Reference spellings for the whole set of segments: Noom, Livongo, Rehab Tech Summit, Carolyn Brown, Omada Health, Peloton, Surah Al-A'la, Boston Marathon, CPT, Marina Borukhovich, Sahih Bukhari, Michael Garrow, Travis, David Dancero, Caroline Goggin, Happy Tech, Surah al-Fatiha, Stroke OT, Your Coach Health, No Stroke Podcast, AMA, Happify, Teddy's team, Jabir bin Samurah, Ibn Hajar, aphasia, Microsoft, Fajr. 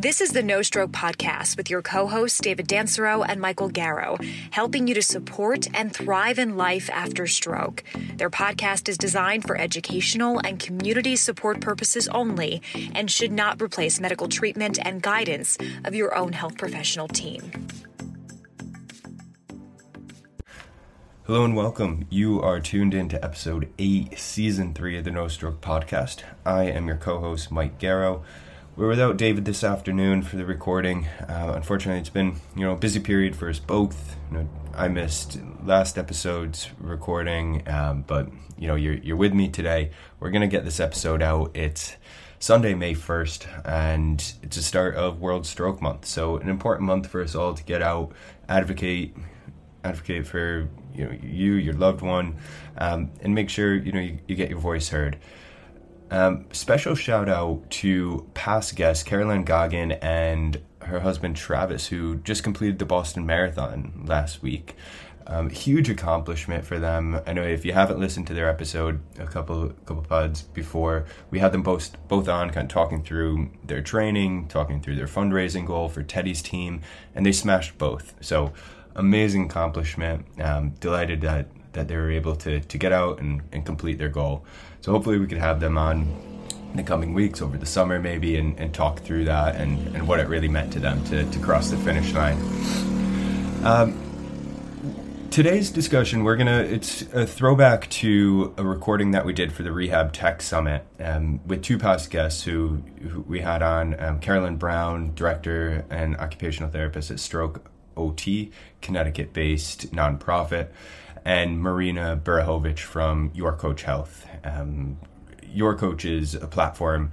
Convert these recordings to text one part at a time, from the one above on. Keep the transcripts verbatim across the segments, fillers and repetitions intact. This is the No Stroke Podcast with your co-hosts David Dancero and Michael Garrow, helping you to support and thrive in life after stroke. Their podcast is designed for educational and community support purposes only and should not replace medical treatment and guidance of your own health professional team. Hello and welcome. You are tuned in to episode eight, season three of the No Stroke Podcast. I am your co-host Mike Garrow. We're without David this afternoon for the recording. Uh, unfortunately, it's been, you know, a busy period for us both. You know, I missed last episode's recording, um, but, you know, you're you're with me today. We're going to get this episode out. It's Sunday, May first, and it's the start of World Stroke Month. So an important month for us all to get out, advocate, advocate for, you know, you, your loved one, um, and make sure, you know, you, you get your voice heard. Um, special shout out to past guests Caroline Goggin and her husband Travis, who just completed the Boston Marathon last week. Um, huge accomplishment for them. I know if you haven't listened to their episode a couple couple pods before, we had them both both on, kind of talking through their training, talking through their fundraising goal for Teddy's team, and they smashed both. So amazing accomplishment. Um, delighted that that they were able to to get out and, and complete their goal. So hopefully we could have them on in the coming weeks over the summer maybe and, and talk through that and, and what it really meant to them to, to cross the finish line. Um, today's discussion, we're gonna it's a throwback to a recording that we did for the Rehab Tech Summit um, with two past guests who, who we had on, um, Carolyn Brown, director and occupational therapist at Stroke O T, Connecticut-based nonprofit, and Marina Borukhovich from Your Coach Health. Um, Your Coach is a platform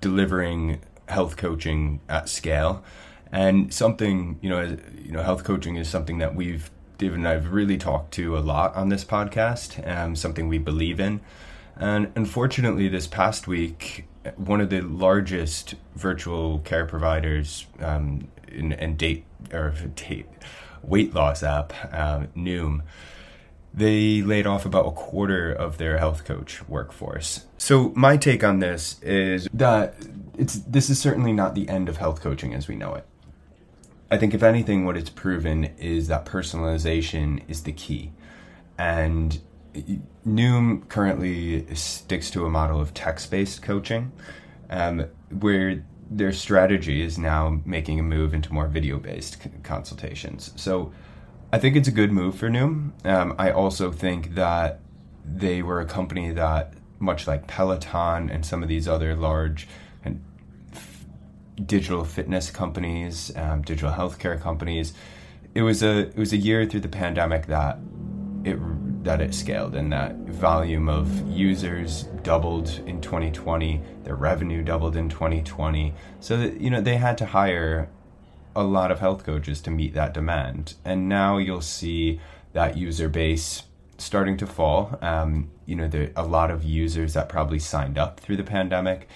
delivering health coaching at scale, and something, you know, you know, health coaching is something that we've, David and I've really talked to a lot on this podcast, um, something we believe in. And unfortunately, this past week, one of the largest virtual care providers um, in, in date or date weight loss app, um, Noom, they laid off about a quarter of their health coach workforce. So my take on this is that it's this is certainly not the end of health coaching as we know it. I think if anything, what it's proven is that personalization is the key. And Noom currently sticks to a model of text-based coaching, um, where their strategy is now making a move into more video-based consultations. So I think it's a good move for Noom. Um, I also think that they were a company that, much like Peloton and some of these other large and f- digital fitness companies, um, digital healthcare companies, it was a it was a year through the pandemic that it that it scaled, and that volume of users doubled in twenty twenty. Their revenue doubled in twenty twenty. So that, you know, they had to hire a lot of health coaches to meet that demand. And now you'll see that user base starting to fall. Um, you know, there, a lot of users that probably signed up through the pandemic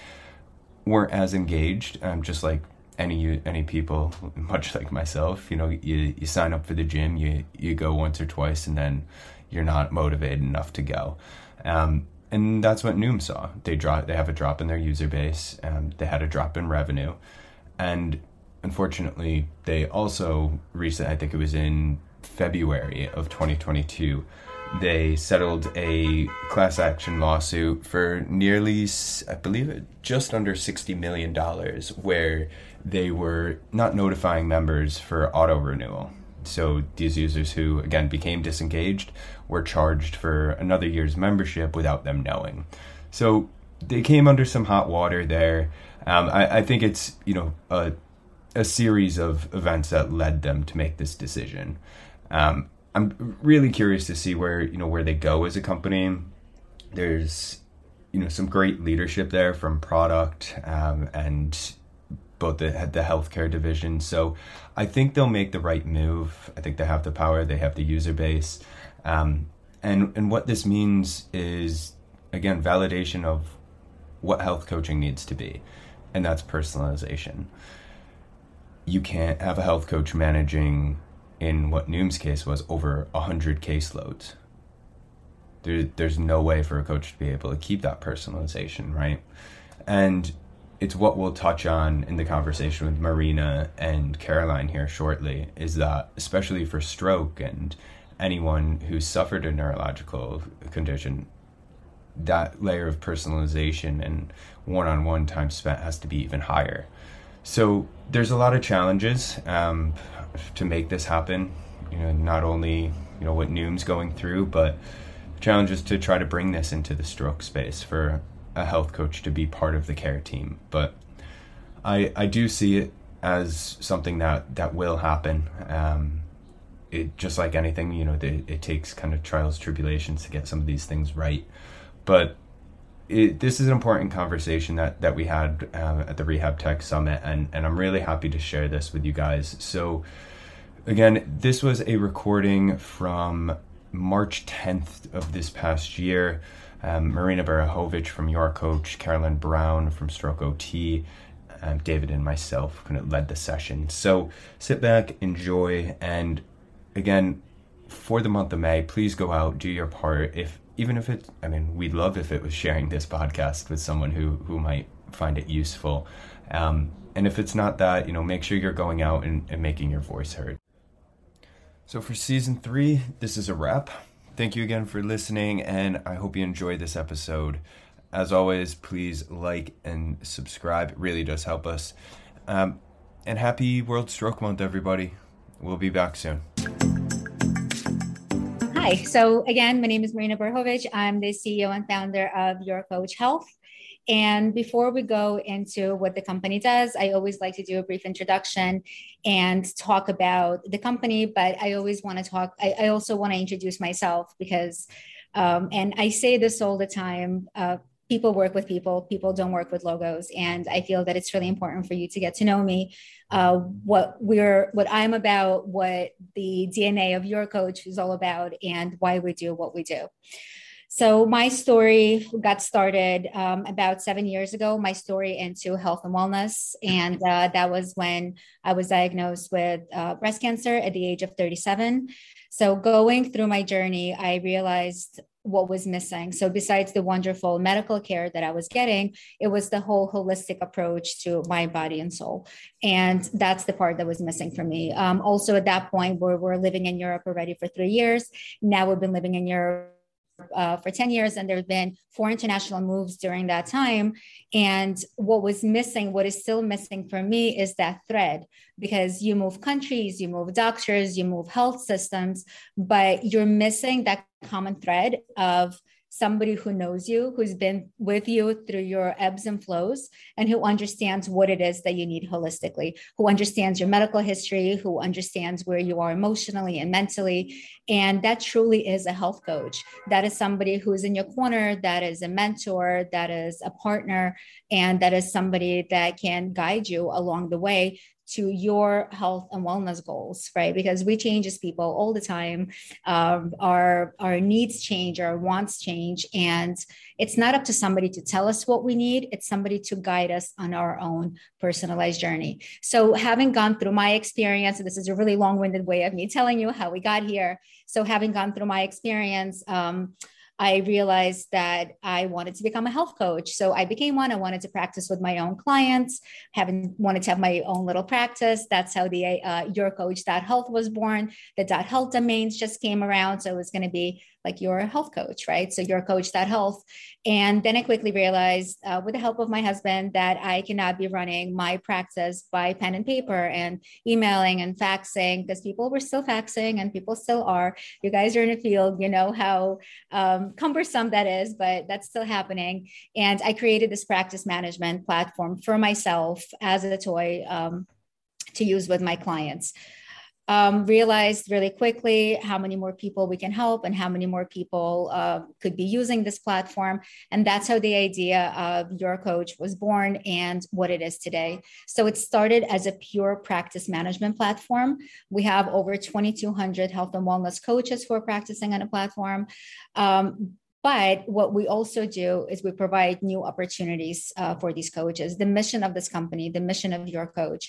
weren't as engaged, um, just like any any people, much like myself. You know, you, you sign up for the gym, you, you go once or twice, and then you're not motivated enough to go. Um, and that's what Noom saw. They, dro- they have a drop in their user base. Um, they had a drop in revenue. And unfortunately, they also recently, I think it was in February of twenty twenty-two, they settled a class action lawsuit for nearly, I believe it, just under sixty million dollars, where they were not notifying members for auto renewal. So these users who, again, became disengaged were charged for another year's membership without them knowing. So they came under some hot water there. Um, I, I think it's, you know, a a series of events that led them to make this decision. Um, I'm really curious to see where, you know, where they go as a company. There's, you know, some great leadership there from product um, and both the, the healthcare division. So I think they'll make the right move. I think they have the power. They have the user base. Um, and, and what this means is, again, validation of what health coaching needs to be. And that's personalization. You can't have a health coach managing, in what Noom's case was, over one hundred caseloads. There, there's no way for a coach to be able to keep that personalization, right? And it's what we'll touch on in the conversation with Marina and Caroline here shortly, is that especially for stroke and anyone who's suffered a neurological condition, that layer of personalization and one-on-one time spent has to be even higher. So there's a lot of challenges um, to make this happen. You know, not only, you know, what Noom's going through, but the challenge is to try to bring this into the stroke space for a health coach to be part of the care team. But I I do see it as something that, that will happen. Um, it just like anything, you know, the, it takes kind of trials, tribulations to get some of these things right. But it, this is an important conversation that, that we had um, at the Rehab Tech Summit, and, and I'm really happy to share this with you guys. So again, this was a recording from March tenth of this past year. Um, Marina Borukhovich from Your Coach, Carolyn Brown from Stroke O T, um, David and myself kind of led the session. So sit back, enjoy, and again, for the month of May, please go out, do your part. If even if it, I mean, we'd love if it was sharing this podcast with someone who, who might find it useful. Um, and if it's not that, you know, make sure you're going out and, and making your voice heard. So for season three, this is a wrap. Thank you again for listening, and I hope you enjoyed this episode. As always, please like and subscribe. It really does help us. Um, and happy World Stroke Month, everybody. We'll be back soon. Hi. So again, my name is Marina Borukhovich. I'm the C E O and founder of Your Coach Health. And before we go into what the company does, I always like to do a brief introduction and talk about the company, but I always want to talk. I, I also want to introduce myself because, um, and I say this all the time, uh, people work with people, people don't work with logos. And I feel that it's really important for you to get to know me, uh, what we're, what I'm about, what the D N A of Your Coach is all about, and why we do what we do. So my story got started um, about seven years ago, my story into health and wellness. And uh, that was when I was diagnosed with uh, breast cancer at the age of thirty-seven. So going through my journey, I realized what was missing. So besides the wonderful medical care that I was getting, it was the whole holistic approach to my body and soul. And that's the part that was missing for me. Um, also at that point, we were living in Europe already for three years. Now we've been living in Europe Uh, for ten years, and there have been four international moves during that time. And what was missing, what is still missing for me, is that thread, because you move countries, you move doctors, you move health systems, but you're missing that common thread of somebody who knows you, who's been with you through your ebbs and flows, and who understands what it is that you need holistically, who understands your medical history, who understands where you are emotionally and mentally. And that truly is a health coach. That is somebody who is in your corner, that is a mentor, that is a partner, and that is somebody that can guide you along the way to your health and wellness goals, right? Because we change as people all the time. Um, our, our needs change, our wants change. And it's not up to somebody to tell us what we need. It's somebody to guide us on our own personalized journey. So having gone through my experience, and this is a really long-winded way of me telling you how we got here. So having gone through my experience, um, I realized that I wanted to become a health coach. So I became one. I wanted to practice with my own clients, having wanted to have my own little practice. That's how the uh, yourcoach.health was born. The .health domains just came around. So it was going to be like your health coach, right? So yourcoach.health. And then I quickly realized uh, with the help of my husband that I cannot be running my practice by pen and paper and emailing and faxing, because people were still faxing and people still are. You guys are in the field, you know how um, cumbersome that is, but that's still happening. And I created this practice management platform for myself as a toy um, to use with my clients. Um, realized really quickly how many more people we can help and how many more people uh, could be using this platform. And that's how the idea of Your Coach was born and what it is today. So it started as a pure practice management platform. We have over twenty-two hundred health and wellness coaches who are practicing on a platform. Um, But what we also do is we provide new opportunities uh, for these coaches. The mission of this company, the mission of Your Coach,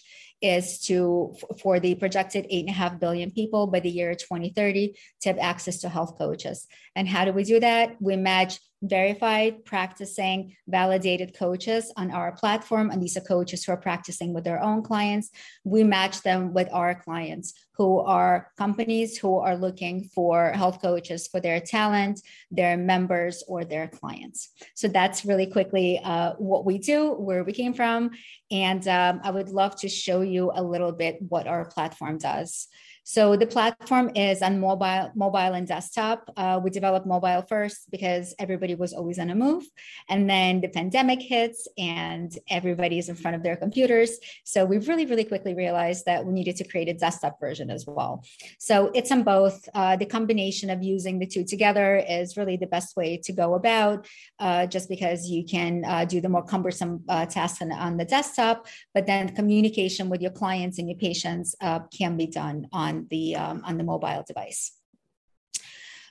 is to f- for the projected eight and a half billion people by the year twenty thirty to have access to health coaches. And how do we do that? We match verified, practicing, validated coaches on our platform. And these are coaches who are practicing with their own clients. We match them with our clients who are companies who are looking for health coaches for their talent, their members, or their clients. So that's really quickly uh, what we do, where we came from. And um, I would love to show you a little bit what our platform does. So the platform is on mobile, mobile and desktop. Uh, we developed mobile first because everybody was always on a move. And then the pandemic hits and everybody's in front of their computers. So we really, really quickly realized that we needed to create a desktop version as well. So it's on both. Uh, the combination of using the two together is really the best way to go about, uh, just because you can uh, do the more cumbersome uh, tasks on, on the desktop, but then communication with your clients and your patients uh, can be done on the um, on the mobile device.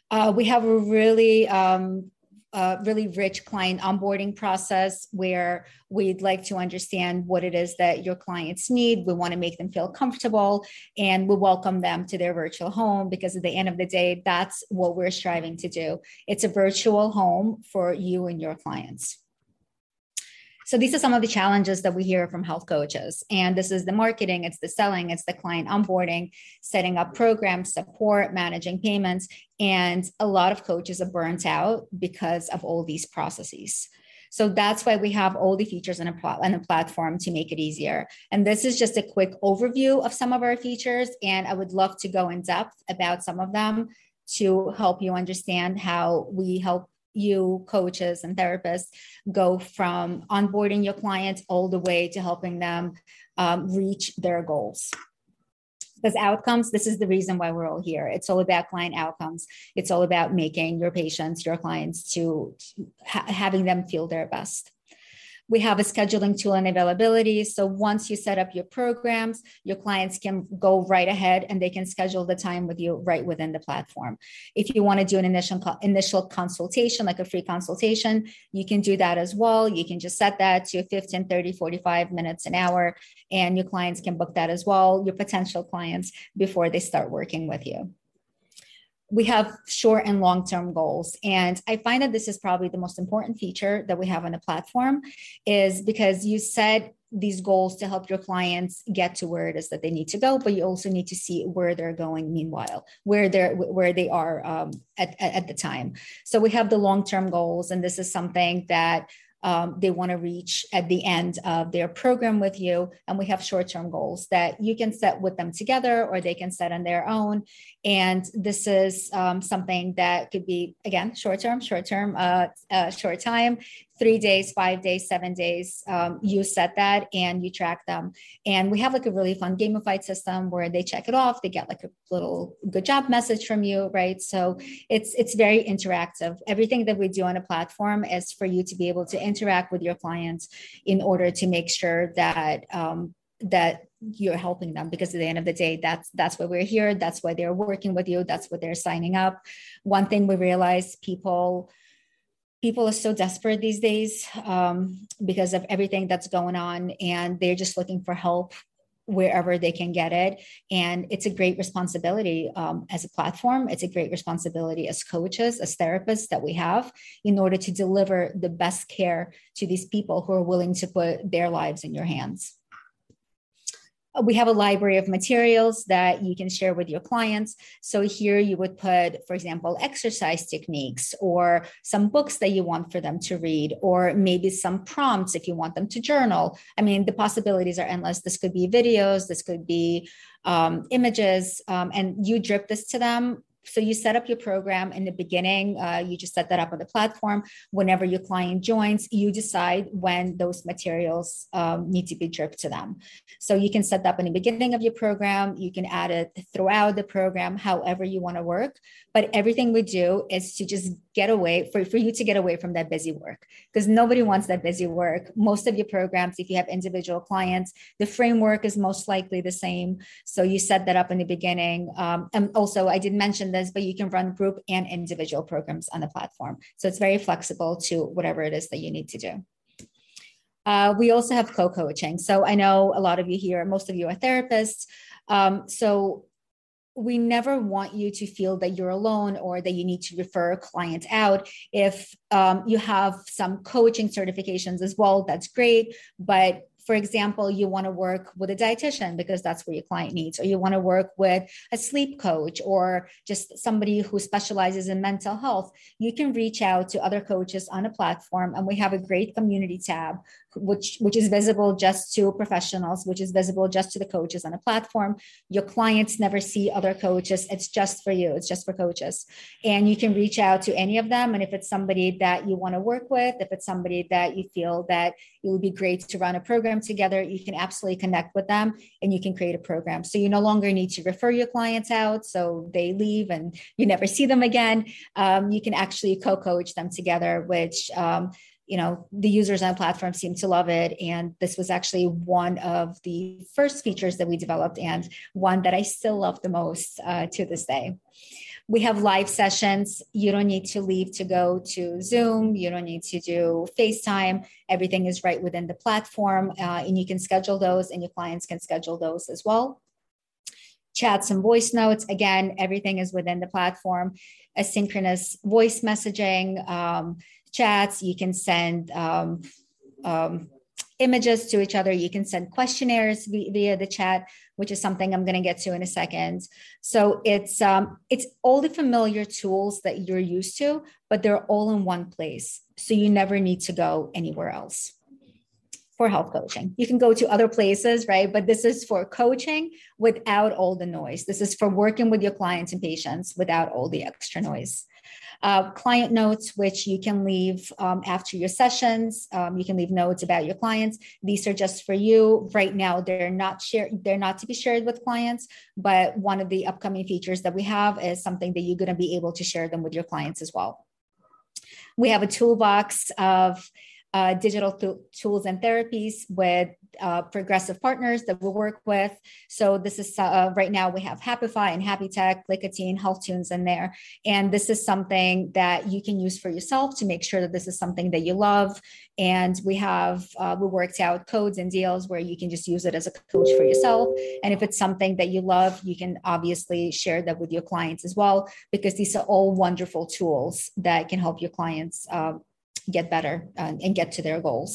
Uh, we have a really um, uh, really rich client onboarding process where we'd like to understand what it is that your clients need. We want to make them feel comfortable, and we welcome them to their virtual home, because at the end of the day, that's what we're striving to do. It's a virtual home for you and your clients. So these are some of the challenges that we hear from health coaches. And this is the marketing, it's the selling, it's the client onboarding, setting up programs, support, managing payments. And a lot of coaches are burnt out because of all these processes. So that's why we have all the features on a, pl- on a platform to make it easier. And this is just a quick overview of some of our features. And I would love to go in depth about some of them to help you understand how we help you coaches and therapists go from onboarding your clients all the way to helping them um, reach their goals. Because outcomes, this is the reason why we're all here. It's all about client outcomes. It's all about making your patients, your clients, to ha- having them feel their best. We have a scheduling tool and availability. So once you set up your programs, your clients can go right ahead and they can schedule the time with you right within the platform. If you want to do an initial initial consultation, like a free consultation, you can do that as well. You can just set that to fifteen, thirty, forty-five minutes, an hour, and your clients can book that as well, your potential clients, before they start working with you. We have short and long-term goals. And I find that this is probably the most important feature that we have on the platform, is because you set these goals to help your clients get to where it is that they need to go, but you also need to see where they're going meanwhile, where they're where they are um, at, at the time. So we have the long-term goals, and this is something that Um, they want to reach at the end of their program with you. And we have short-term goals that you can set with them together, or they can set on their own. And this is um, something that could be, again, short-term, short-term, uh, uh, short time, three days, five days, seven days. Um, you set that and you track them. And we have like a really fun gamified system where they check it off. They get like a little good job message from you, right? So it's, it's very interactive. Everything that we do on a platform is for you to be able to interact with your clients in order to make sure that, um, that you're helping them, because at the end of the day, that's that's why we're here. That's why they're working with you. That's what they're signing up. One thing we realize, people... People are so desperate these days um, because of everything that's going on, and they're just looking for help wherever they can get it. And it's a great responsibility um, as a platform. It's a great responsibility as coaches, as therapists that we have, in order to deliver the best care to these people who are willing to put their lives in your hands. We have a library of materials that you can share with your clients. So here you would put, for example, exercise techniques, or some books that you want for them to read, or maybe some prompts if you want them to journal. I mean, the possibilities are endless. This could be videos, this could be um, images, um, and you drip this to them. So you set up your program in the beginning. Uh, you just set that up on the platform. Whenever your client joins, you decide when those materials um, need to be dripped to them. So you can set that up in the beginning of your program. You can add it throughout the program, however you want to work. But everything we do is to just get away, for, for you to get away from that busy work, because nobody wants that busy work. Most of your programs, if you have individual clients, the framework is most likely the same. So you set that up in the beginning. Um, and also, I did mention this, but you can run group and individual programs on the platform. So it's very flexible to whatever it is that you need to do. Uh, we also have co-coaching. So I know a lot of you here, most of you are therapists. Um, so we never want you to feel that you're alone or that you need to refer a client out. If um, you have some coaching certifications as well, that's great. But for example, you want to work with a dietitian because that's what your client needs, or you want to work with a sleep coach or just somebody who specializes in mental health. You can reach out to other coaches on a platform, and we have a great community tab, which, which is visible just to professionals, which is visible just to the coaches on a platform. Your clients never see other coaches. It's just for you. It's just for coaches. And you can reach out to any of them. And if it's somebody that you want to work with, if it's somebody that you feel that it would be great to run a program together, you can absolutely connect with them and you can create a program. So you no longer need to refer your clients out so they leave and you never see them again. Um, you can actually co-coach them together, which, um, you know, the users on the platform seem to love it. And this was actually one of the first features that we developed and one that I still love the most uh, to this day. We have live sessions. You don't need to leave to go to Zoom. You don't need to do FaceTime. Everything is right within the platform, uh, and you can schedule those and your clients can schedule those as well. Chats and voice notes. Again, everything is within the platform. Asynchronous voice messaging, um, chats. You can send um, um, images to each other. You can send questionnaires via the chat, which is something I'm going to get to in a second. So it's um, it's all the familiar tools that you're used to, but they're all in one place. So you never need to go anywhere else. For health coaching, you can go to other places, right? But this is for coaching without all the noise. This is for working with your clients and patients without all the extra noise. Uh, client notes, which you can leave um, after your sessions. Um, you can leave notes about your clients. These are just for you right now. They're not shared. They're not to be shared with clients. But one of the upcoming features that we have is something that you're going to be able to share them with your clients as well. We have a toolbox of Uh, digital th- tools and therapies with uh, progressive partners that we work with. So this is uh, right now we have Happify and Happy Tech, Clickotine, HealthTunes in there. And this is something that you can use for yourself to make sure that this is something that you love. And we have, uh, we worked out codes and deals where you can just use it as a coach for yourself. And if it's something that you love, you can obviously share that with your clients as well, because these are all wonderful tools that can help your clients uh, get better uh, and get to their goals.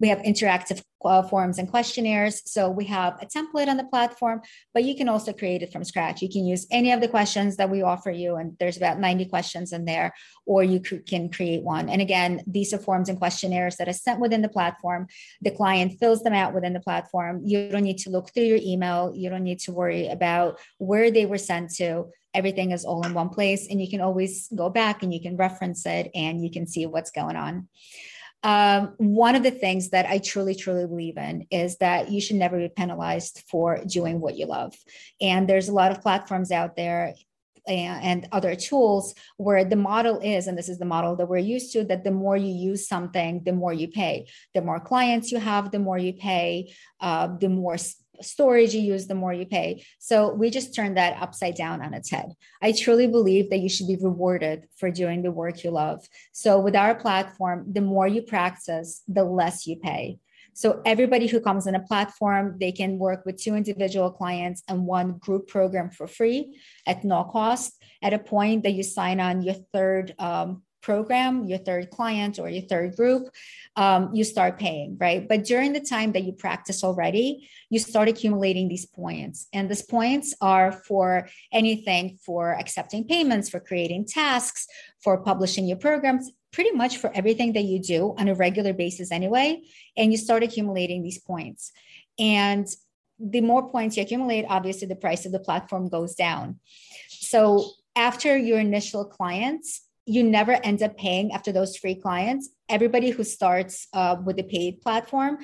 We have interactive uh, forms and questionnaires. So we have a template on the platform, but you can also create it from scratch. You can use any of the questions that we offer you. And there's about ninety questions in there, or you c- can create one. And again, these are forms and questionnaires that are sent within the platform. The client fills them out within the platform. You don't need to look through your email. You don't need to worry about where they were sent to. Everything is all in one place, and you can always go back and you can reference it and you can see what's going on. Um, one of the things that I truly, truly believe in is that you should never be penalized for doing what you love. And there's a lot of platforms out there and other tools where the model is, and this is the model that we're used to, that the more you use something, the more you pay. The more clients you have, the more you pay, uh, the more storage you use, the more you pay. So we just turned that upside down on its head. I truly believe that you should be rewarded for doing the work you love. So with our platform, the more you practice, the less you pay. So everybody who comes on a platform, they can work with two individual clients and one group program for free at no cost. At a point that you sign on your third um, program, your third client or your third group, um, you start paying, right? But during the time that you practice already, you start accumulating these points. And these points are for anything, for accepting payments, for creating tasks, for publishing your programs, pretty much for everything that you do on a regular basis anyway. And you start accumulating these points. And the more points you accumulate, obviously the price of the platform goes down. So after your initial clients, you never end up paying after those free clients. Everybody who starts uh, with the paid platform,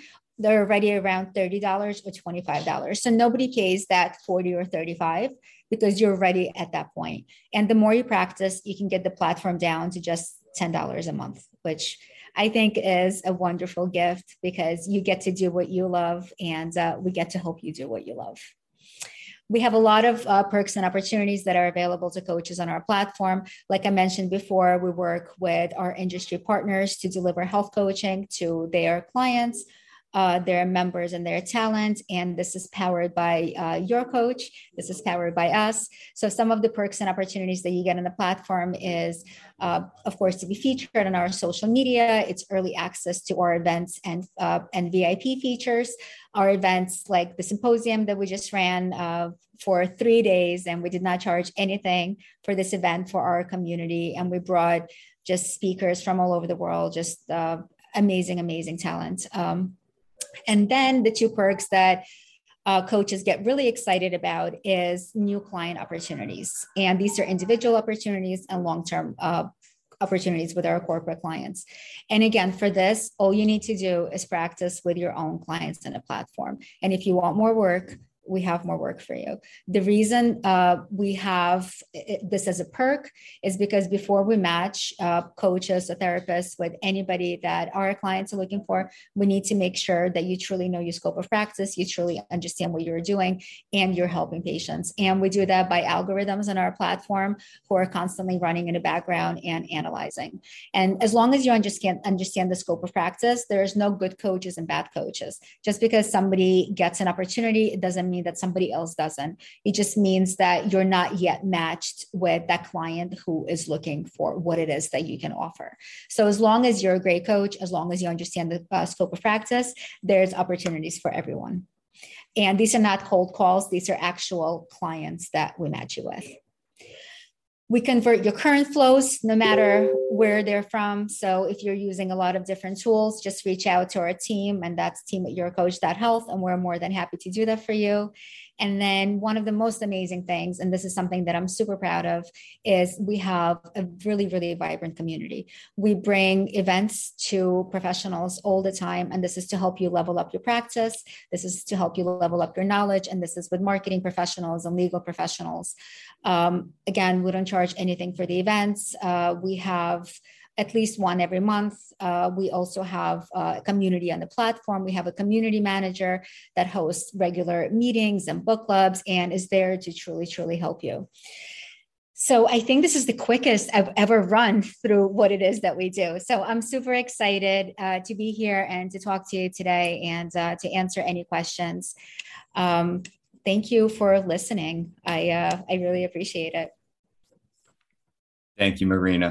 they're already around thirty dollars or twenty-five dollars. So nobody pays that forty dollars or thirty-five dollars because you're already at that point. And the more you practice, you can get the platform down to just ten dollars a month, which I think is a wonderful gift because you get to do what you love, and uh, we get to help you do what you love. We have a lot of uh, perks and opportunities that are available to coaches on our platform. Like I mentioned before, we work with our industry partners to deliver health coaching to their clients. uh, their members and their talent. And this is powered by uh, Your Coach. This is powered by us. So some of the perks and opportunities that you get on the platform is, uh, of course, to be featured on our social media. It's early access to our events and uh, and V I P features. Our events like the symposium that we just ran uh, for three days, and we did not charge anything for this event for our community. And we brought just speakers from all over the world, just uh, amazing, amazing talent. Um, and then the two perks that Uh, coaches get really excited about is new client opportunities. And these are individual opportunities and long-term uh, opportunities with our corporate clients. And again, for this, all you need to do is practice with your own clients on a platform. And if you want more work, we have more work for you. The reason uh, we have this as a perk is because before we match uh, coaches or therapists with anybody that our clients are looking for, we need to make sure that you truly know your scope of practice, you truly understand what you're doing, and you're helping patients. And we do that by algorithms on our platform who are constantly running in the background and analyzing. And as long as you understand, understand the scope of practice, there's no good coaches and bad coaches. Just because somebody gets an opportunity, it doesn't mean that somebody else doesn't. It just means that you're not yet matched with that client who is looking for what it is that you can offer. So as long as you're a great coach, as long as you understand the uh, scope of practice, there's opportunities for everyone. And these are not cold calls. These are actual clients that we match you with. We convert your current flows no matter where they're from. So if you're using a lot of different tools, just reach out to our team, and that's team at your coach dot health, and we're more than happy to do that for you. And then one of the most amazing things, and this is something that I'm super proud of, is we have a really, really vibrant community. We bring events to professionals all the time, and this is to help you level up your practice. This is to help you level up your knowledge, and this is with marketing professionals and legal professionals. Um, again, we don't charge anything for the events. Uh, we have at least one every month. Uh, we also have a community on the platform. We have a community manager that hosts regular meetings and book clubs and is there to truly, truly help you. So I think this is the quickest I've ever run through what it is that we do. So I'm super excited uh, to be here and to talk to you today and uh, to answer any questions. Um, thank you for listening. I uh, I really appreciate it. Thank you, Marina.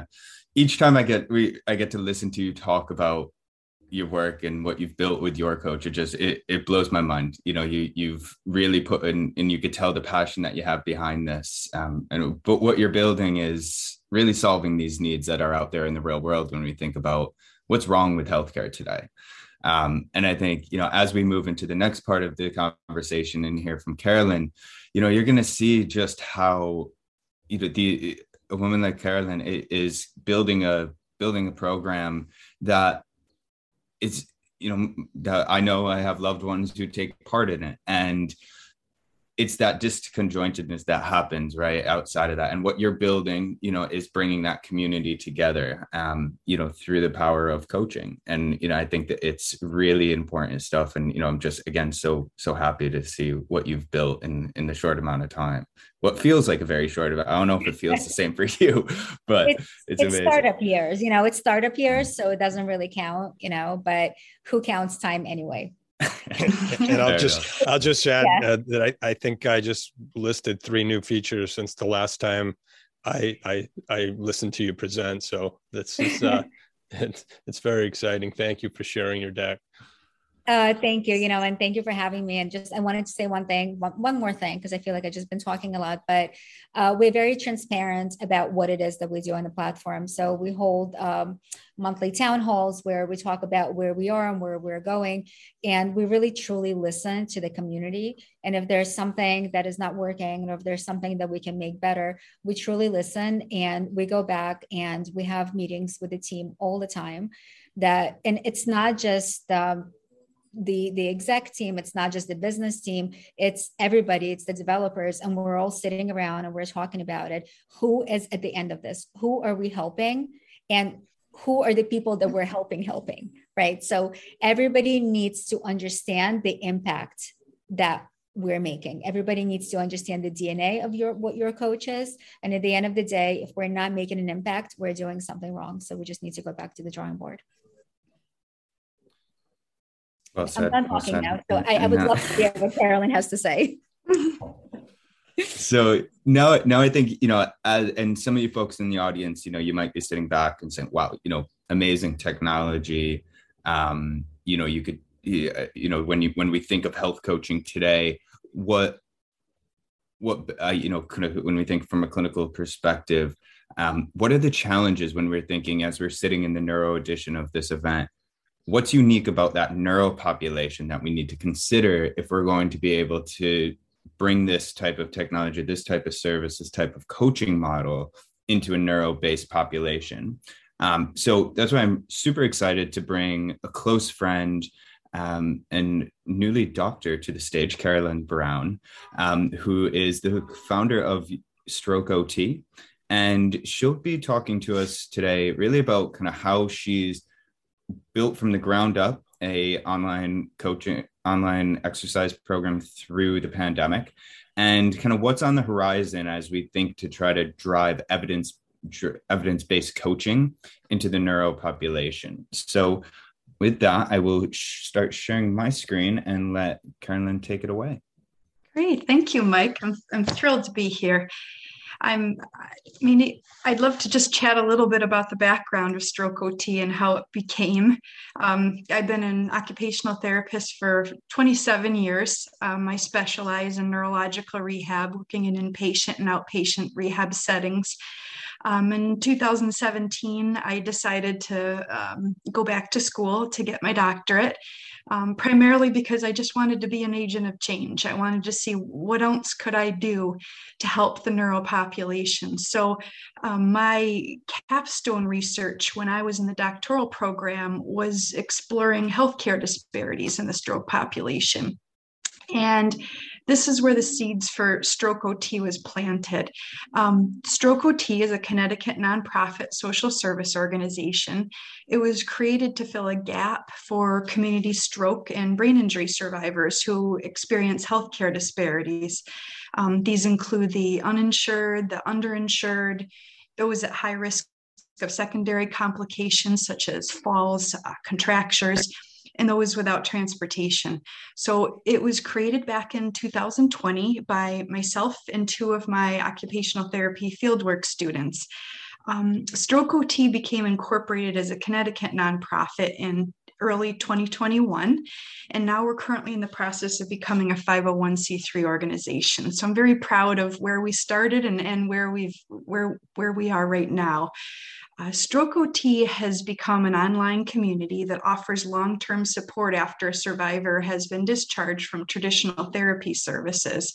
Each time I get we I get to listen to you talk about your work and what you've built with Your Coach, it just it it blows my mind. You know, you you've really put in, and you could tell the passion that you have behind this. Um, and but what you're building is really solving these needs that are out there in the real world when we think about what's wrong with healthcare today. Um, and I think, you know, as we move into the next part of the conversation and hear from Carolyn, you know, you're going to see just how, you know, the a woman like Carolyn is building a building a program that is, you know, that I know I have loved ones who take part in it. And it's that disconjointedness that happens right outside of that. And what you're building, you know, is bringing that community together, um, you know, through the power of coaching. And, you know, I think that it's really important stuff. And, you know, I'm just, again, so, so happy to see what you've built in, in the short amount of time. What feels like a very short, I don't know if it feels the same for you, but it's, it's, it's startup years, you know, it's startup years. So it doesn't really count, you know, but who counts time anyway? And I'll just, I'll just add yeah. uh, that I, I think I just listed three new features since the last time I, I, I listened to you present. So this is, uh, it's, it's very exciting. Thank you for sharing your deck. Uh, thank you, you know, and thank you for having me. And just, I wanted to say one thing, one, one more thing, because I feel like I've just been talking a lot, but uh, we're very transparent about what it is that we do on the platform. So we hold um, monthly town halls where we talk about where we are and where we're going. And we really truly listen to the community. And if there's something that is not working, or if there's something that we can make better, we truly listen and we go back and we have meetings with the team all the time. That, and it's not just um, the the exec team, it's not just the business team, it's everybody, it's the developers, and we're all sitting around and we're talking about it. Who is at the end of this? Who are we helping? And who are the people that we're helping helping, right? So everybody needs to understand the impact that we're making. Everybody needs to understand the D N A of your what your coach is. And at the end of the day, if we're not making an impact, we're doing something wrong. So we just need to go back to the drawing board. Well said, I'm done talking well now, so I, I would love to hear what Carolyn has to say. So now, now I think, you know, as, and some of you folks in the audience, you know, you might be sitting back and saying, wow, you know, amazing technology. Um, you know, you could, you know, when you, when we think of health coaching today, what, what, uh, you know, kind of when we think from a clinical perspective, um, what are the challenges when we're thinking, as we're sitting in the neuro edition of this event, what's unique about that neuro population that we need to consider if we're going to be able to bring this type of technology, this type of service, this type of coaching model into a neuro-based population. Um, so that's why I'm super excited to bring a close friend um, and newly doctor to the stage, Carolyn Brown, um, who is the founder of Stroke O T. And she'll be talking to us today really about kind of how she's built from the ground up a online coaching, online exercise program through the pandemic, and kind of what's on the horizon as we think to try to drive evidence, evidence-based coaching into the neuro population. So with that, I will sh- start sharing my screen and let Carolyn take it away. Great. Thank you, Mike. I'm, I'm thrilled to be here. I'm, I mean, I'd love to just chat a little bit about the background of Stroke O T and how it became. Um, I've been an occupational therapist for twenty-seven years. Um, I specialize in neurological rehab, working in inpatient and outpatient rehab settings. Um, in two thousand seventeen, I decided to um, go back to school to get my doctorate, um, primarily because I just wanted to be an agent of change. I wanted to see what else could I do to help the neuro population. So um, my capstone research when I was in the doctoral program was exploring healthcare disparities in the stroke population. And this is where the seeds for Stroke O T was planted. Um, Stroke O T is a Connecticut nonprofit social service organization. It was created to fill a gap for community stroke and brain injury survivors who experience healthcare disparities. Um, these include the uninsured, the underinsured, those at high risk of secondary complications such as falls, uh, contractures, and those without transportation. So it was created back in two thousand twenty by myself and two of my occupational therapy fieldwork students. Um, Stroke O T became incorporated as a Connecticut nonprofit in early twenty twenty-one. And now we're currently in the process of becoming a five oh one c three organization. So I'm very proud of where we started and, and where we've where where we are right now. Uh, Stroke O T has become an online community that offers long-term support after a survivor has been discharged from traditional therapy services.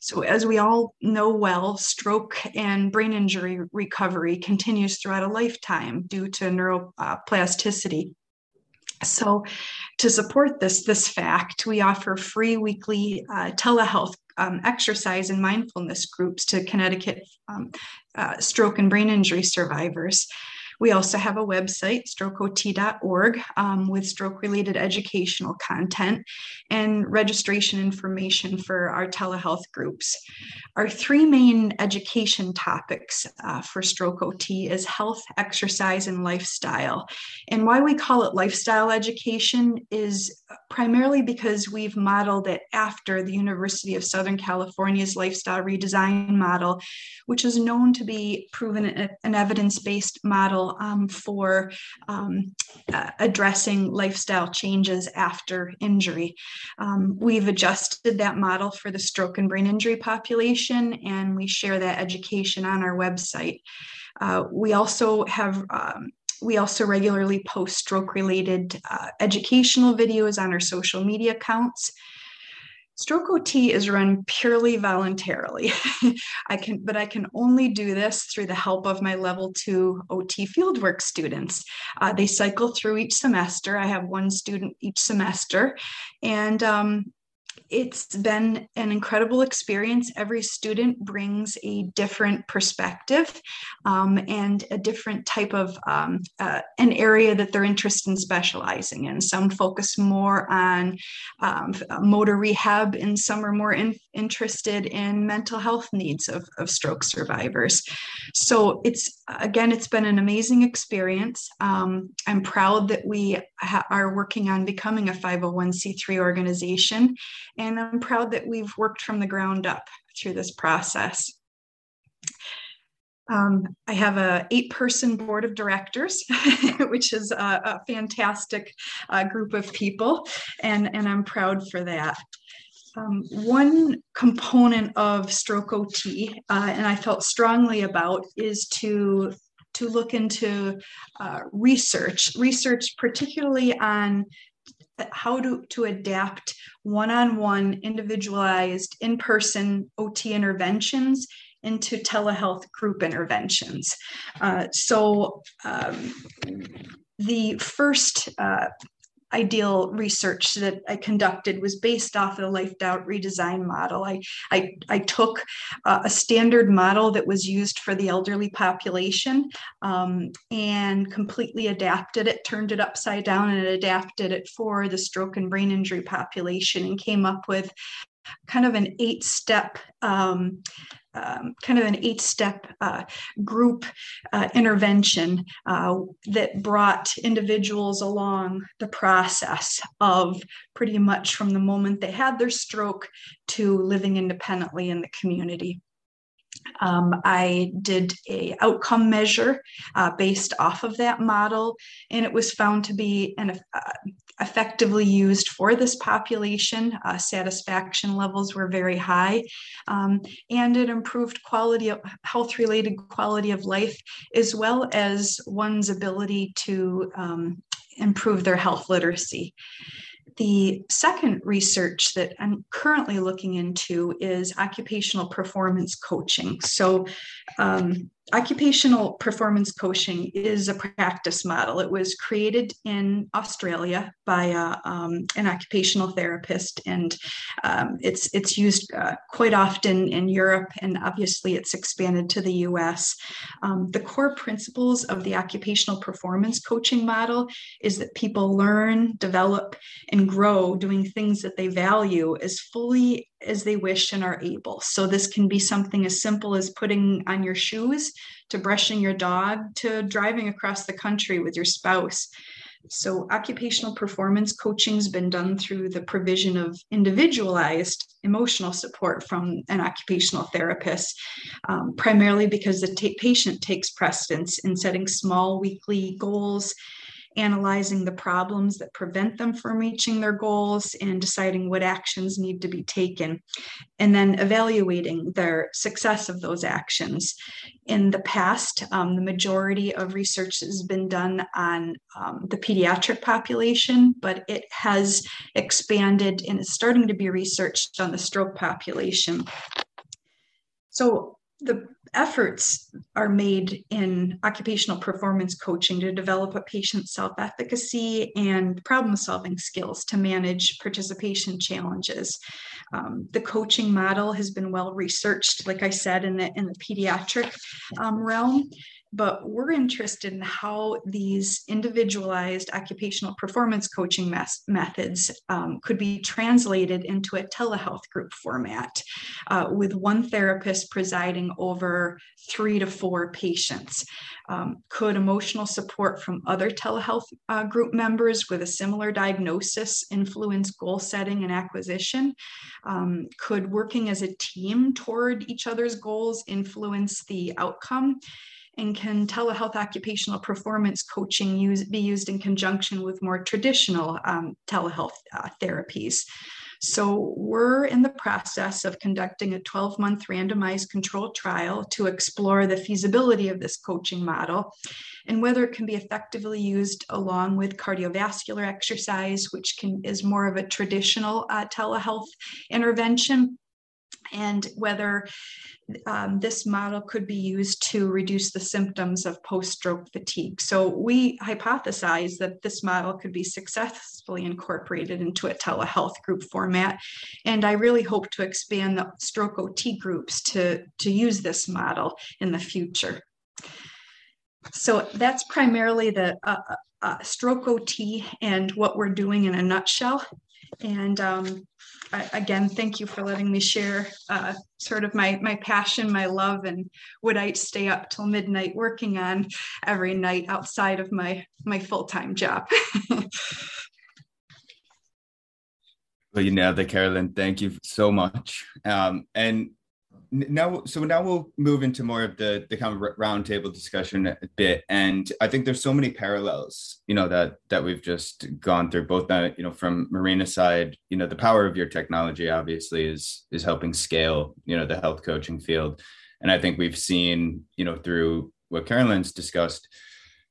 So as we all know well, stroke and brain injury recovery continues throughout a lifetime due to neuroplasticity. So to support this, this fact, we offer free weekly uh, telehealth Um, exercise and mindfulness groups to Connecticut um, uh, stroke and brain injury survivors. We also have a website, stroke o t dot org, um, with stroke-related educational content and registration information for our telehealth groups. Our three main education topics uh, for Stroke O T is health, exercise, and lifestyle. And why we call it lifestyle education is primarily because we've modeled it after the University of Southern California's lifestyle redesign model, which is known to be proven an evidence-based model Um, for um, uh, addressing lifestyle changes after injury. Um, we've adjusted that model for the stroke and brain injury population, and we share that education on our website. Uh, we also have um, We also regularly post stroke-related uh, educational videos on our social media accounts. Stroke O T is run purely voluntarily. I can, but I can only do this through the help of my level two O T fieldwork students. Uh, they cycle through each semester. I have one student each semester, and um, It's been an incredible experience. Every student brings a different perspective um, and a different type of um, uh, an area that they're interested in specializing in. Some focus more on um, motor rehab, and some are more in, interested in mental health needs of, of stroke survivors. So it's, again, it's been an amazing experience. Um, I'm proud that we ha- are working on becoming a five oh one c three organization. And I'm proud that we've worked from the ground up through this process. Um, I have a eight-person board of directors, which is a, a fantastic uh, group of people, and, and I'm proud for that. Um, one component of Stroke O T, uh, and I felt strongly about, is to, to look into uh, research, research particularly on how to, to adapt one-on-one, individualized, in-person O T interventions into telehealth group interventions. Uh, so um, the first uh, ideal research that I conducted was based off of the life doubt redesign model. I, I, I took uh, a standard model that was used for the elderly population um, and completely adapted it, turned it upside down and adapted it for the stroke and brain injury population, and came up with kind of an eight-step um, Um, kind of an eight-step uh, group uh, intervention uh, that brought individuals along the process of pretty much from the moment they had their stroke to living independently in the community. Um, I did a outcome measure uh, based off of that model, and it was found to be an uh, effectively used for this population. Uh, satisfaction levels were very high, um, and it improved quality of health-related quality of life, as well as one's ability to um, improve their health literacy. The second research that I'm currently looking into is occupational performance coaching. So um, occupational performance coaching is a practice model. It was created in Australia by a, um, an occupational therapist, and um, it's, it's used uh, quite often in Europe, and obviously it's expanded to the U S. Um, the core principles of the occupational performance coaching model is that people learn, develop, and grow doing things that they value as fully as they wish and are able. So this can be something as simple as putting on your shoes, to brushing your dog, to driving across the country with your spouse. So occupational performance coaching has been done through the provision of individualized emotional support from an occupational therapist, um, primarily because the t- patient takes precedence in setting small weekly goals, analyzing the problems that prevent them from reaching their goals, and deciding what actions need to be taken, and then evaluating their success of those actions. In the past, um, the majority of research has been done on um, the pediatric population, but it has expanded and is starting to be researched on the stroke population. So the efforts are made in occupational performance coaching to develop a patient's self-efficacy and problem-solving skills to manage participation challenges. Um, the coaching model has been well-researched, like I said, in the, in the pediatric um, realm, but we're interested in how these individualized occupational performance coaching mes- methods um, could be translated into a telehealth group format uh, with one therapist presiding over three to four patients. Um, could emotional support from other telehealth uh, group members with a similar diagnosis influence goal setting and acquisition? Um, could working as a team toward each other's goals influence the outcome? And can telehealth occupational performance coaching use, be used in conjunction with more traditional um, telehealth uh, therapies? So we're in the process of conducting a twelve-month randomized control trial to explore the feasibility of this coaching model and whether it can be effectively used along with cardiovascular exercise, which can, is more of a traditional uh, telehealth intervention, and whether um, this model could be used to reduce the symptoms of post-stroke fatigue. So we hypothesized that this model could be successfully incorporated into a telehealth group format. And I really hope to expand the stroke O T groups to, to use this model in the future. So that's primarily the uh, uh, stroke O T and what we're doing in a nutshell. And um, I, again, thank you for letting me share uh, sort of my, my passion, my love, and would I stay up till midnight working on every night outside of my, my full-time job. Well, you nailed it, Carolyn. Thank you so much. Um, and now, so now we'll move into more of the, the kind of roundtable discussion a bit. And I think there's so many parallels, you know, that, that we've just gone through both, you know, from Marina's side, you know, the power of your technology obviously is, is helping scale, you know, the health coaching field. And I think we've seen, you know, through what Carolyn's discussed,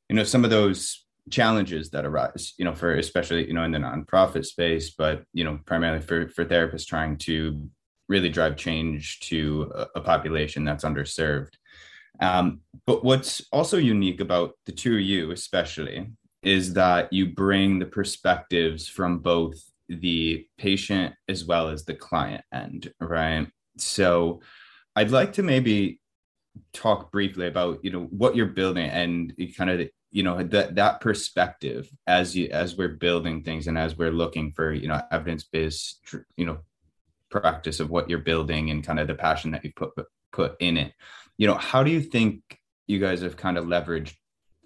you know, some of those challenges that arise, you know, for, especially, you know, in the nonprofit space, but, you know, primarily for, for therapists trying to really drive change to a population that's underserved. Um, but what's also unique about the two of you, especially, is that you bring the perspectives from both the patient as well as the client end, right? So I'd like to maybe talk briefly about, you know, what you're building and kind of, you know, that that perspective as you, as we're building things and as we're looking for, you know, evidence-based, you know, practice of what you're building and kind of the passion that you put put in it. You know, how do you think you guys have kind of leveraged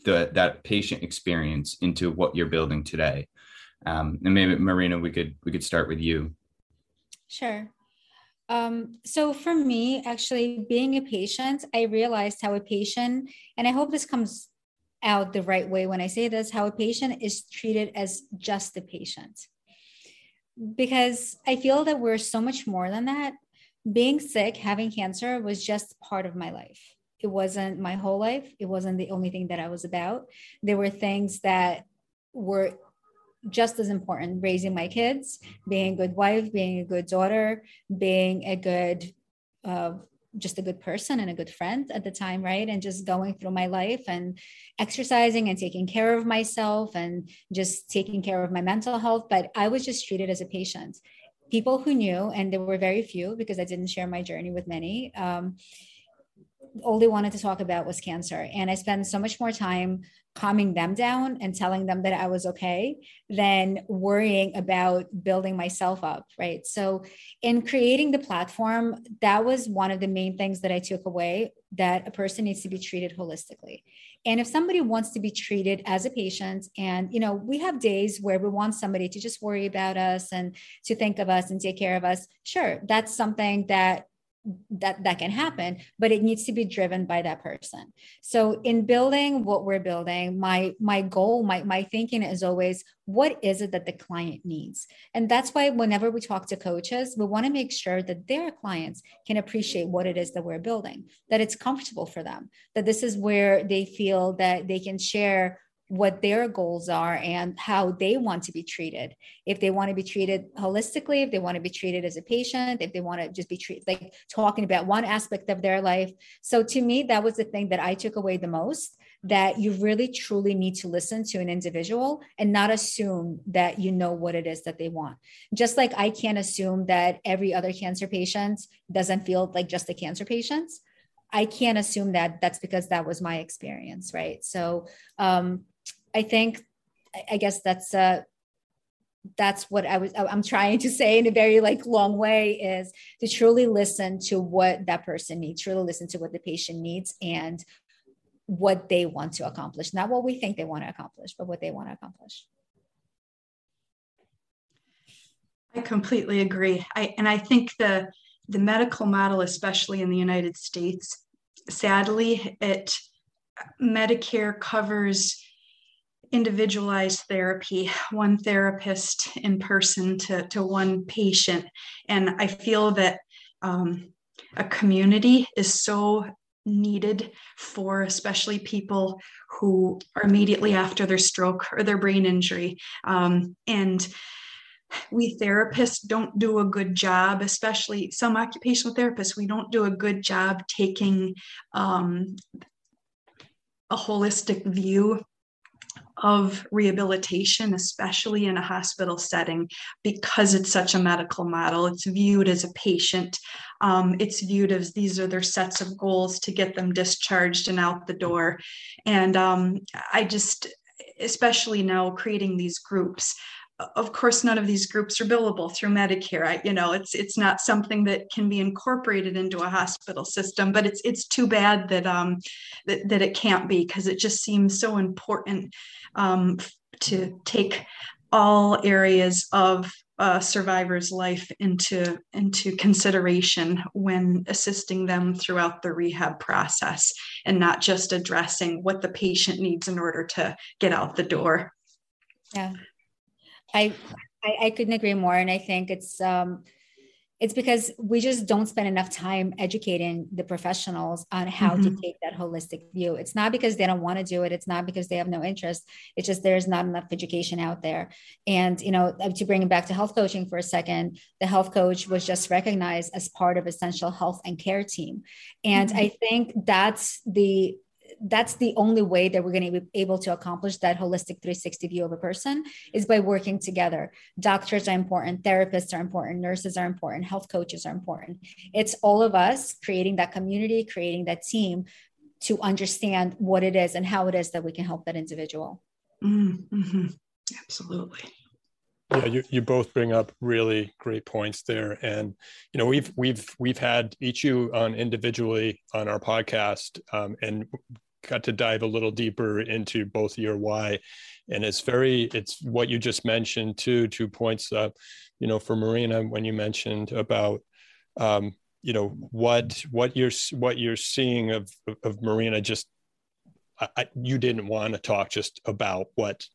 the that patient experience into what you're building today? Um, and maybe Marina, we could we could start with you. Sure. Um, so for me, actually being a patient, I realized how a patient, and I hope this comes out the right way when I say this, how a patient is treated as just a patient. Because I feel that we're so much more than that. Being sick, having cancer was just part of my life. It wasn't my whole life. It wasn't the only thing that I was about. There were things that were just as important, raising my kids, being a good wife, being a good daughter, being a good, uh, just a good person and a good friend at the time, right? And just going through my life and exercising and taking care of myself and just taking care of my mental health. But I was just treated as a patient. People who knew, and there were very few because I didn't share my journey with many, um, all they wanted to talk about was cancer. And I spent so much more time calming them down and telling them that I was okay than worrying about building myself up, right? So in creating the platform, that was one of the main things that I took away, that a person needs to be treated holistically. And if somebody wants to be treated as a patient, and, you know, we have days where we want somebody to just worry about us and to think of us and take care of us. Sure, that's something that that that can happen, but it needs to be driven by that person. So in building what we're building, my, my goal, my, my thinking is always, what is it that the client needs? And that's why whenever we talk to coaches, we want to make sure that their clients can appreciate what it is that we're building, that it's comfortable for them, that this is where they feel that they can share what their goals are and how they want to be treated. If they want to be treated holistically, if they want to be treated as a patient, if they want to just be treated, like talking about one aspect of their life. So to me, that was the thing that I took away the most, that you really truly need to listen to an individual and not assume that you know what it is that they want. Just like I can't assume that every other cancer patient doesn't feel like just a cancer patient. I can't assume that that's because that was my experience, right? So, um, I think, I guess that's uh, that's what I was, I'm trying to say in a very like long way, is to truly listen to what that person needs, truly listen to what the patient needs and what they want to accomplish, not what we think they want to accomplish, but what they want to accomplish. I completely agree. I, and I think the, the medical model, especially in the United States, sadly, it Medicare covers individualized therapy, one therapist in person to, to one patient. And I feel that um, a community is so needed for especially people who are immediately after their stroke or their brain injury. Um, and we therapists don't do a good job, especially some occupational therapists, we don't do a good job taking um, a holistic view of rehabilitation, especially in a hospital setting, because it's such a medical model. It's viewed as a patient. Um, it's viewed as these are their sets of goals to get them discharged and out the door. And um, I just, especially now creating these groups, of course, none of these groups are billable through Medicare. I, you know, it's it's not something that can be incorporated into a hospital system, but it's it's too bad that um that, that it can't be, because it just seems so important um, to take all areas of a survivor's life into into consideration when assisting them throughout the rehab process, and not just addressing what the patient needs in order to get out the door. Yeah. I, I, I couldn't agree more. And I think it's, um, it's because we just don't spend enough time educating the professionals on how mm-hmm. to take that holistic view. It's not because they don't want to do it. It's not because they have no interest. It's just, there's not enough education out there. And, you know, to bring it back to health coaching for a second, the health coach was just recognized as part of essential health and care team. And mm-hmm. I think that's the, that's the only way that we're going to be able to accomplish that holistic three sixty view of a person, is by working together. Doctors are important. Therapists are important. Nurses are important. Health coaches are important. It's all of us creating that community, creating that team to understand what it is and how it is that we can help that individual. Mm-hmm. Absolutely. Yeah, you, you both bring up really great points there. And, you know, we've, we've, we've had each you on individually on our podcast um, and got to dive a little deeper into both your why. And it's very, it's what you just mentioned too, two points, uh, you know, for Marina, when you mentioned about, um, you know, what, what you're, what you're seeing of, of Marina, just, I, you didn't want to talk just about what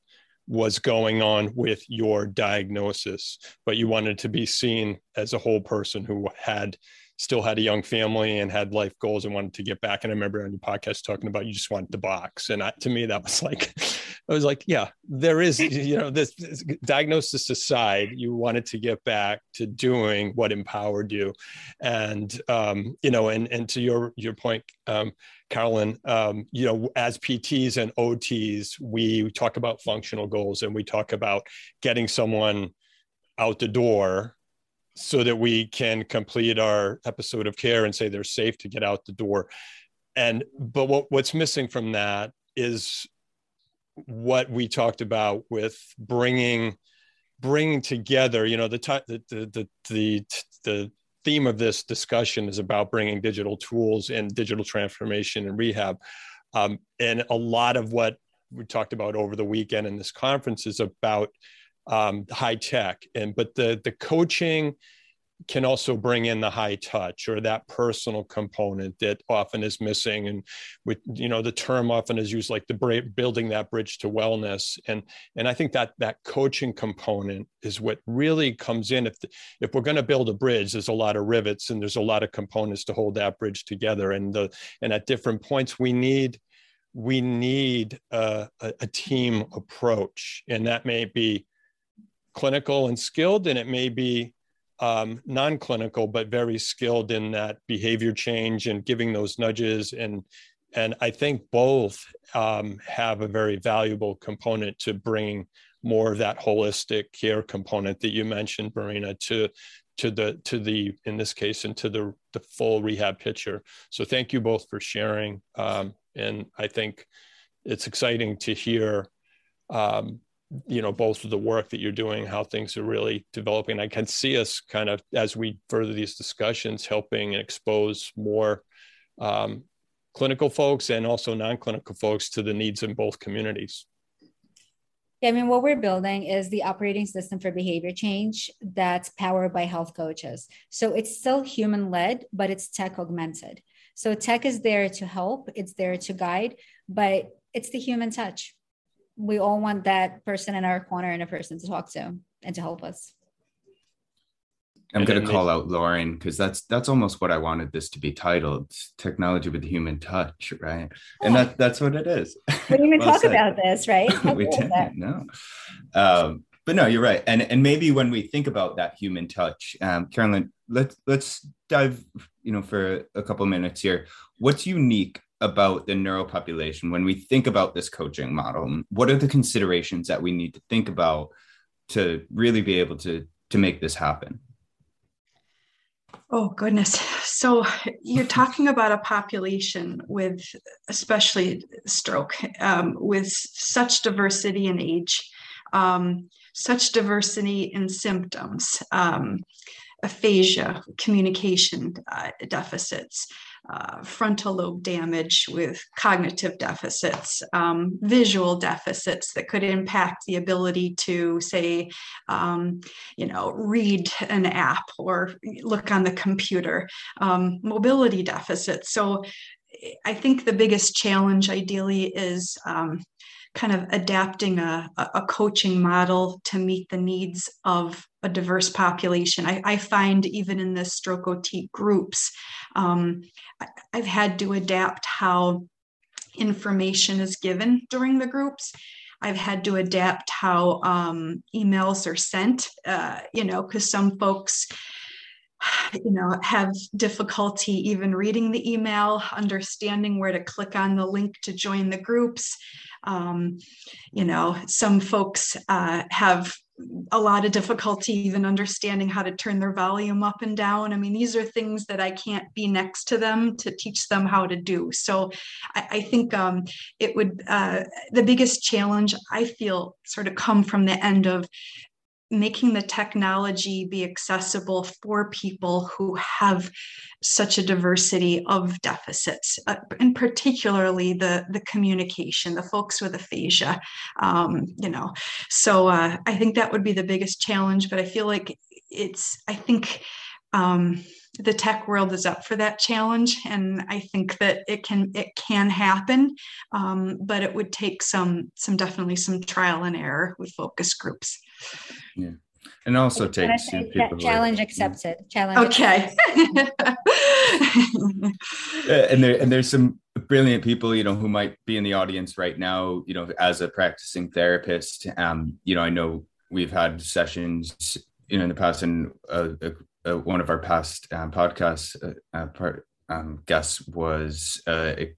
was going on with your diagnosis, but you wanted to be seen as a whole person who had still had a young family and had life goals and wanted to get back. And I remember on your podcast talking about, you just wanted the box. And I, to me, that was like, I was like, yeah, there is, you know, this, this diagnosis aside, you wanted to get back to doing what empowered you. And, um, you know, and, and to your, your point, um, Carolyn, um, you know, as P Ts and O Ts, we talk about functional goals, and we talk about getting someone out the door so that we can complete our episode of care and say they're safe to get out the door. And, but what, what's missing from that is what we talked about with bringing, bringing together, you know, the, the, the, the, the theme of this discussion is about bringing digital tools and digital transformation and rehab. Um, and a lot of what we talked about over the weekend in this conference is about um, high tech. And, but the, the coaching can also bring in the high touch, or that personal component that often is missing. And with, you know, the term often is used like the bra- building that bridge to wellness. And, and I think that that coaching component is what really comes in. If, the, if we're going to build a bridge, there's a lot of rivets and there's a lot of components to hold that bridge together. And the, and at different points we need, we need a, a, a team approach, and that may be clinical and skilled, and it may be um, non-clinical, but very skilled in that behavior change and giving those nudges. And, and I think both, um, have a very valuable component to bringing more of that holistic care component that you mentioned, Marina, to, to the, to the, in this case, into the, the full rehab picture. So thank you both for sharing. Um, and I think it's exciting to hear, um, you know, both of the work that you're doing, how things are really developing. I can see us kind of, as we further these discussions, helping and expose more um, clinical folks and also non-clinical folks to the needs in both communities. Yeah, I mean, what we're building is the operating system for behavior change that's powered by health coaches. So it's still human-led, but it's tech augmented. So tech is there to help, it's there to guide, but it's the human touch. We all want that person in our corner and a person to talk to and to help us. I'm going to call out Lauren, because that's that's almost what I wanted this to be titled, Technology with the Human Touch, right? Oh. And that that's what it is. We didn't even well talk said. about this, right? we didn't, no. Um, But no, you're right. And and maybe when we think about that human touch, um, Caroline, let's let's dive, you know, for a couple of minutes here. What's unique about the neuro population when we think about this coaching model? What are the considerations that we need to think about to really be able to to make this happen? Oh, goodness. So you're talking about a population with especially stroke, um, with such diversity in age, um, such diversity in symptoms, um, aphasia, communication uh, deficits, uh, frontal lobe damage with cognitive deficits, um, visual deficits that could impact the ability to, say, um, you know, read an app or look on the computer, um, mobility deficits. So I think the biggest challenge ideally is um, kind of adapting a, a coaching model to meet the needs of a diverse population. I, I find even in the stroke O T groups, um, I, I've had to adapt how information is given during the groups. I've had to adapt how um, emails are sent, uh, you know, because some folks, you know, have difficulty even reading the email, understanding where to click on the link to join the groups. Um, you know, some folks uh, have a lot of difficulty even understanding how to turn their volume up and down. I mean, these are things that I can't be next to them to teach them how to do. So I, I think um, it would, uh, the biggest challenge I feel sort of come from the end of making the technology be accessible for people who have such a diversity of deficits, uh, and particularly the, the communication, the folks with aphasia, um, you know. So uh, I think that would be the biggest challenge, but I feel like it's, I think um, the tech world is up for that challenge. And I think that it can, it can happen, um, but it would take some, some, definitely some trial and error with focus groups. Yeah, and also takes you know, people challenge like, accepted. Yeah. Challenge. Okay. and there and there's some brilliant people, you know, who might be in the audience right now. You know, as a practicing therapist, um, you know, I know we've had sessions, you know, in the past, and uh, uh, one of our past um, podcasts uh, uh, part um, guests was uh, it,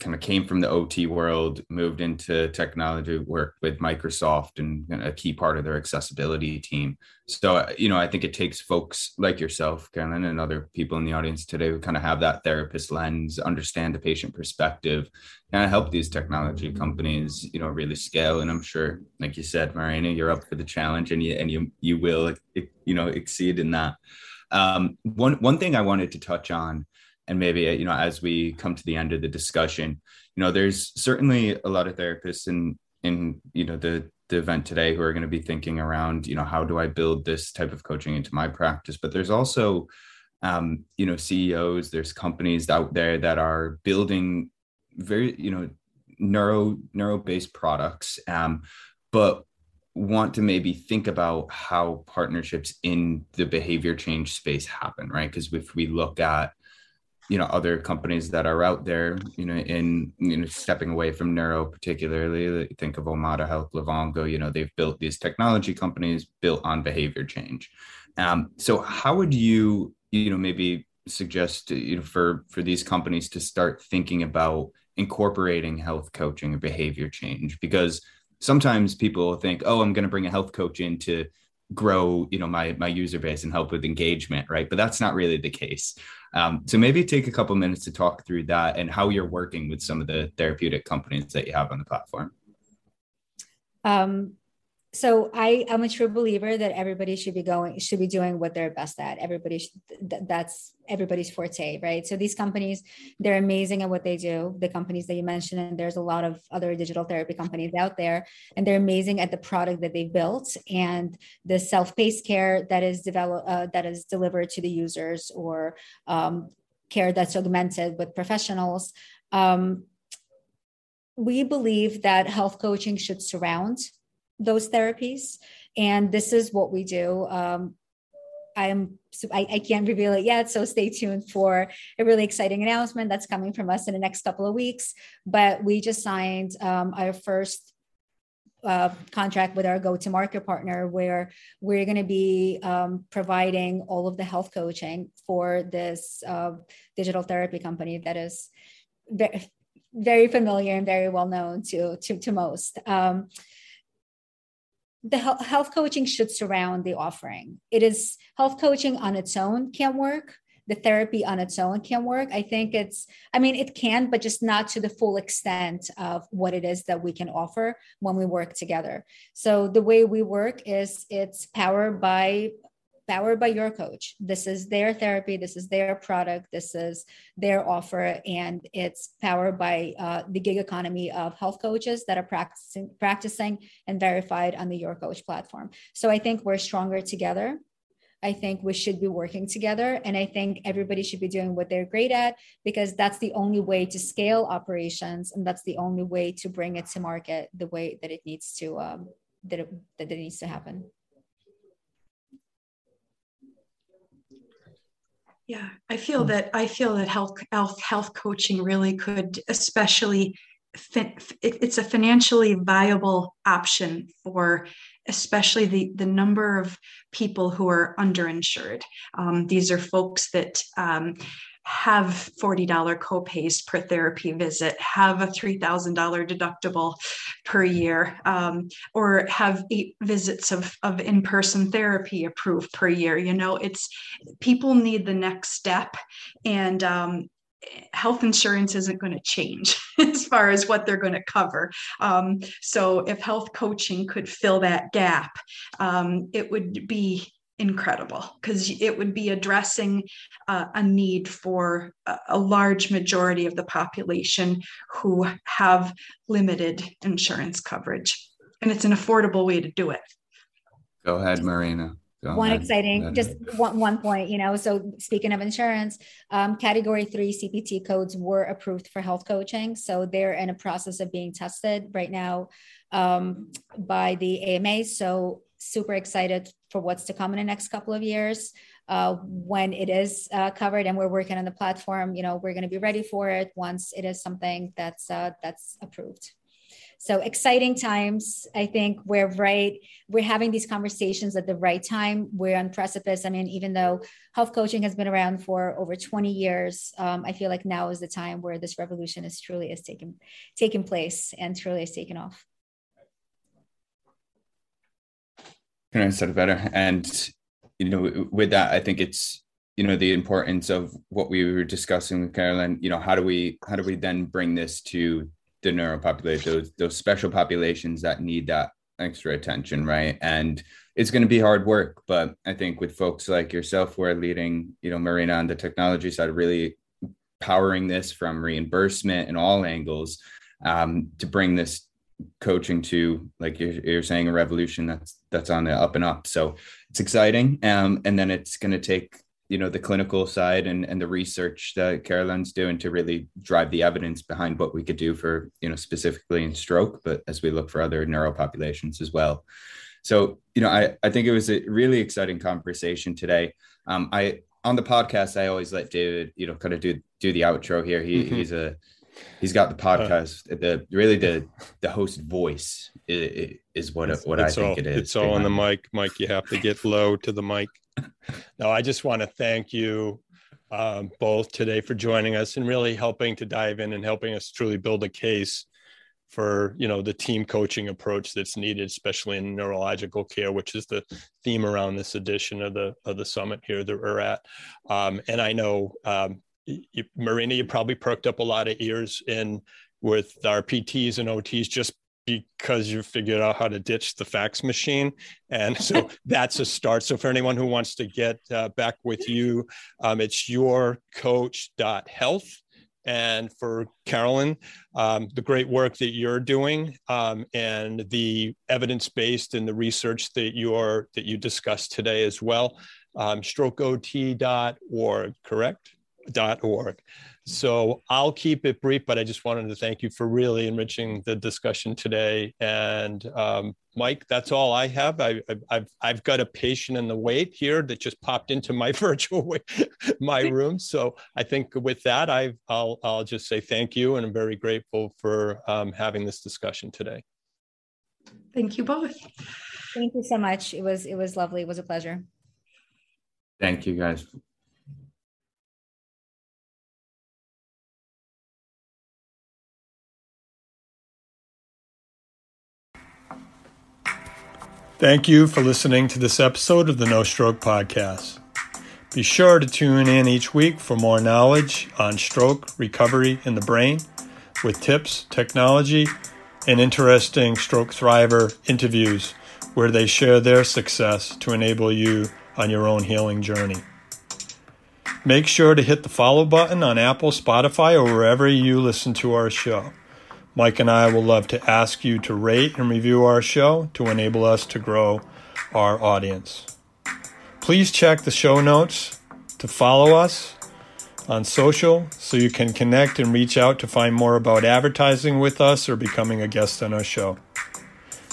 kind of came from the O T world, moved into technology, worked with Microsoft and a key part of their accessibility team. So, you know, I think it takes folks like yourself, Caroline, and other people in the audience today who kind of have that therapist lens, understand the patient perspective, and help these technology companies, you know, really scale. And I'm sure, like you said, Marina, you're up for the challenge and you, and you, you will, you know, exceed in that. Um, one, one thing I wanted to touch on, and maybe, you know, as we come to the end of the discussion, you know, there's certainly a lot of therapists in, in you know, the, the event today who are going to be thinking around, you know, how do I build this type of coaching into my practice? But there's also, um, you know, C E Os, there's companies out there that are building very, you know, neuro, neuro-based products, um, but want to maybe think about how partnerships in the behavior change space happen, right? Because if we look at, you know, other companies that are out there, you know, in, you know, stepping away from neuro, particularly think of Omada Health, Livongo, you know, they've built these technology companies built on behavior change. Um, so how would you, you know, maybe suggest, you know, for, for these companies to start thinking about incorporating health coaching or behavior change? Because sometimes people think, oh, I'm going to bring a health coach in to grow, you know, my, my user base and help with engagement, right? But that's not really the case. Um, so maybe take a couple minutes to talk through that and how you're working with some of the therapeutic companies that you have on the platform. Um, so I am a true believer that everybody should be going, should be doing what they're best at. Everybody, should, th- that's everybody's forte, right? So these companies, they're amazing at what they do. The companies that you mentioned, and there's a lot of other digital therapy companies out there, and they're amazing at the product that they've built and the self-paced care that is developed, uh, that is delivered to the users, or um, care that's augmented with professionals. Um, we believe that health coaching should surround those therapies. And this is what we do. Um, I'm, I, I can't reveal it yet. So stay tuned for a really exciting announcement that's coming from us in the next couple of weeks. But we just signed um, our first uh, contract with our go-to-market partner, where we're going to be um, providing all of the health coaching for this uh, digital therapy company that is very, very familiar and very well known to, to, to most. Um, the he- health coaching should surround the offering. It is health coaching on its own can't work. The therapy on its own can work. I think it's, I mean, it can, but just not to the full extent of what it is that we can offer when we work together. So the way we work is it's powered by, powered by your coach. This is their therapy. This is their product. This is their offer. And it's powered by uh, the gig economy of health coaches that are practicing, practicing and verified on the Your Coach platform. So I think we're stronger together. I think we should be working together. And I think everybody should be doing what they're great at, because that's the only way to scale operations. And that's the only way to bring it to market the way that it needs to, um, that, it, that it needs to happen. Yeah, I feel that, I feel that health, health, health coaching really could, especially fin- it's a financially viable option for especially the, the number of people who are underinsured. Um, these are folks that um, have forty dollars copays per therapy visit, have a three thousand dollars deductible per year, um, or have eight visits of, of in-person therapy approved per year. You know, it's, people need the next step, and um, health insurance isn't going to change as far as what they're going to cover. Um, so if health coaching could fill that gap, um, it would be incredible, because it would be addressing uh, a need for a, a large majority of the population who have limited insurance coverage. And it's an affordable way to do it. Go ahead, Marina. Go one ahead. Exciting, ahead. Just one, one point, you know, so speaking of insurance, um, category three C P T codes were approved for health coaching. So they're in a process of being tested right now um, by the A M A. So super excited for what's to come in the next couple of years. Uh, when it is uh, covered and we're working on the platform, you know, we're going to be ready for it once it is something that's uh, that's approved. So exciting times. I think we're right. We're having these conversations at the right time. We're on precipice. I mean, even though health coaching has been around for over twenty years, um, I feel like now is the time where this revolution is truly is taking, taking place and truly is taking off. Can I say it better? And, you know, with that, I think it's, you know, the importance of what we were discussing with Caroline, you know, how do we, how do we then bring this to the neuro population, those, those special populations that need that extra attention, right? And it's going to be hard work, but I think with folks like yourself, who are leading, you know, Marina on the technology side, really powering this from reimbursement and all angles um, to bring this coaching to, like you're, you're saying, a revolution that's that's on the up and up. So it's exciting, um, and then it's going to take, you know, the clinical side and, and the research that Caroline's doing to really drive the evidence behind what we could do for, you know, specifically in stroke, but as we look for other neuro populations as well. So, you know, I, I think it was a really exciting conversation today. Um, I, on the podcast, I always let David, you know, kind of do, do the outro here. He, mm-hmm. he's a, he's got the podcast, uh, the, really the, the host voice is, is what, it's, what it's I think all, it is. It's all on the mic, Mike, you have to get low to the mic. No, I just want to thank you um, both today for joining us and really helping to dive in and helping us truly build a case for, you know, the team coaching approach that's needed, especially in neurological care, which is the theme around this edition of the of the summit here that we're at. Um, and I know, um, you, Marina, you probably perked up a lot of ears in with our P Ts and O Ts just because you figured out how to ditch the fax machine. And so that's a start. So for anyone who wants to get uh, back with you, um, it's your coach dot health. And for Carolyn, um, the great work that you're doing um, and the evidence-based and the research that you're that you discussed today as well, um, stroke o t dot org, correct? Dot org. So I'll keep it brief, but I just wanted to thank you for really enriching the discussion today. And um, Mike, that's all I have. I, I, I've I've got a patient in the wait here that just popped into my virtual my room. So I think with that, I I'll I'll just say thank you, and I'm very grateful for um, having this discussion today. Thank you both. Thank you so much. It was, it was lovely. It was a pleasure. Thank you, guys. Thank you for listening to this episode of the No Stroke Podcast. Be sure to tune in each week for more knowledge on stroke recovery in the brain with tips, technology, and interesting Stroke Thriver interviews where they share their success to enable you on your own healing journey. Make sure to hit the follow button on Apple, Spotify, or wherever you listen to our show. Mike and I will love to ask you to rate and review our show to enable us to grow our audience. Please check the show notes to follow us on social so you can connect and reach out to find more about advertising with us or becoming a guest on our show.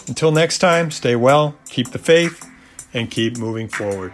Until next time, stay well, keep the faith, and keep moving forward.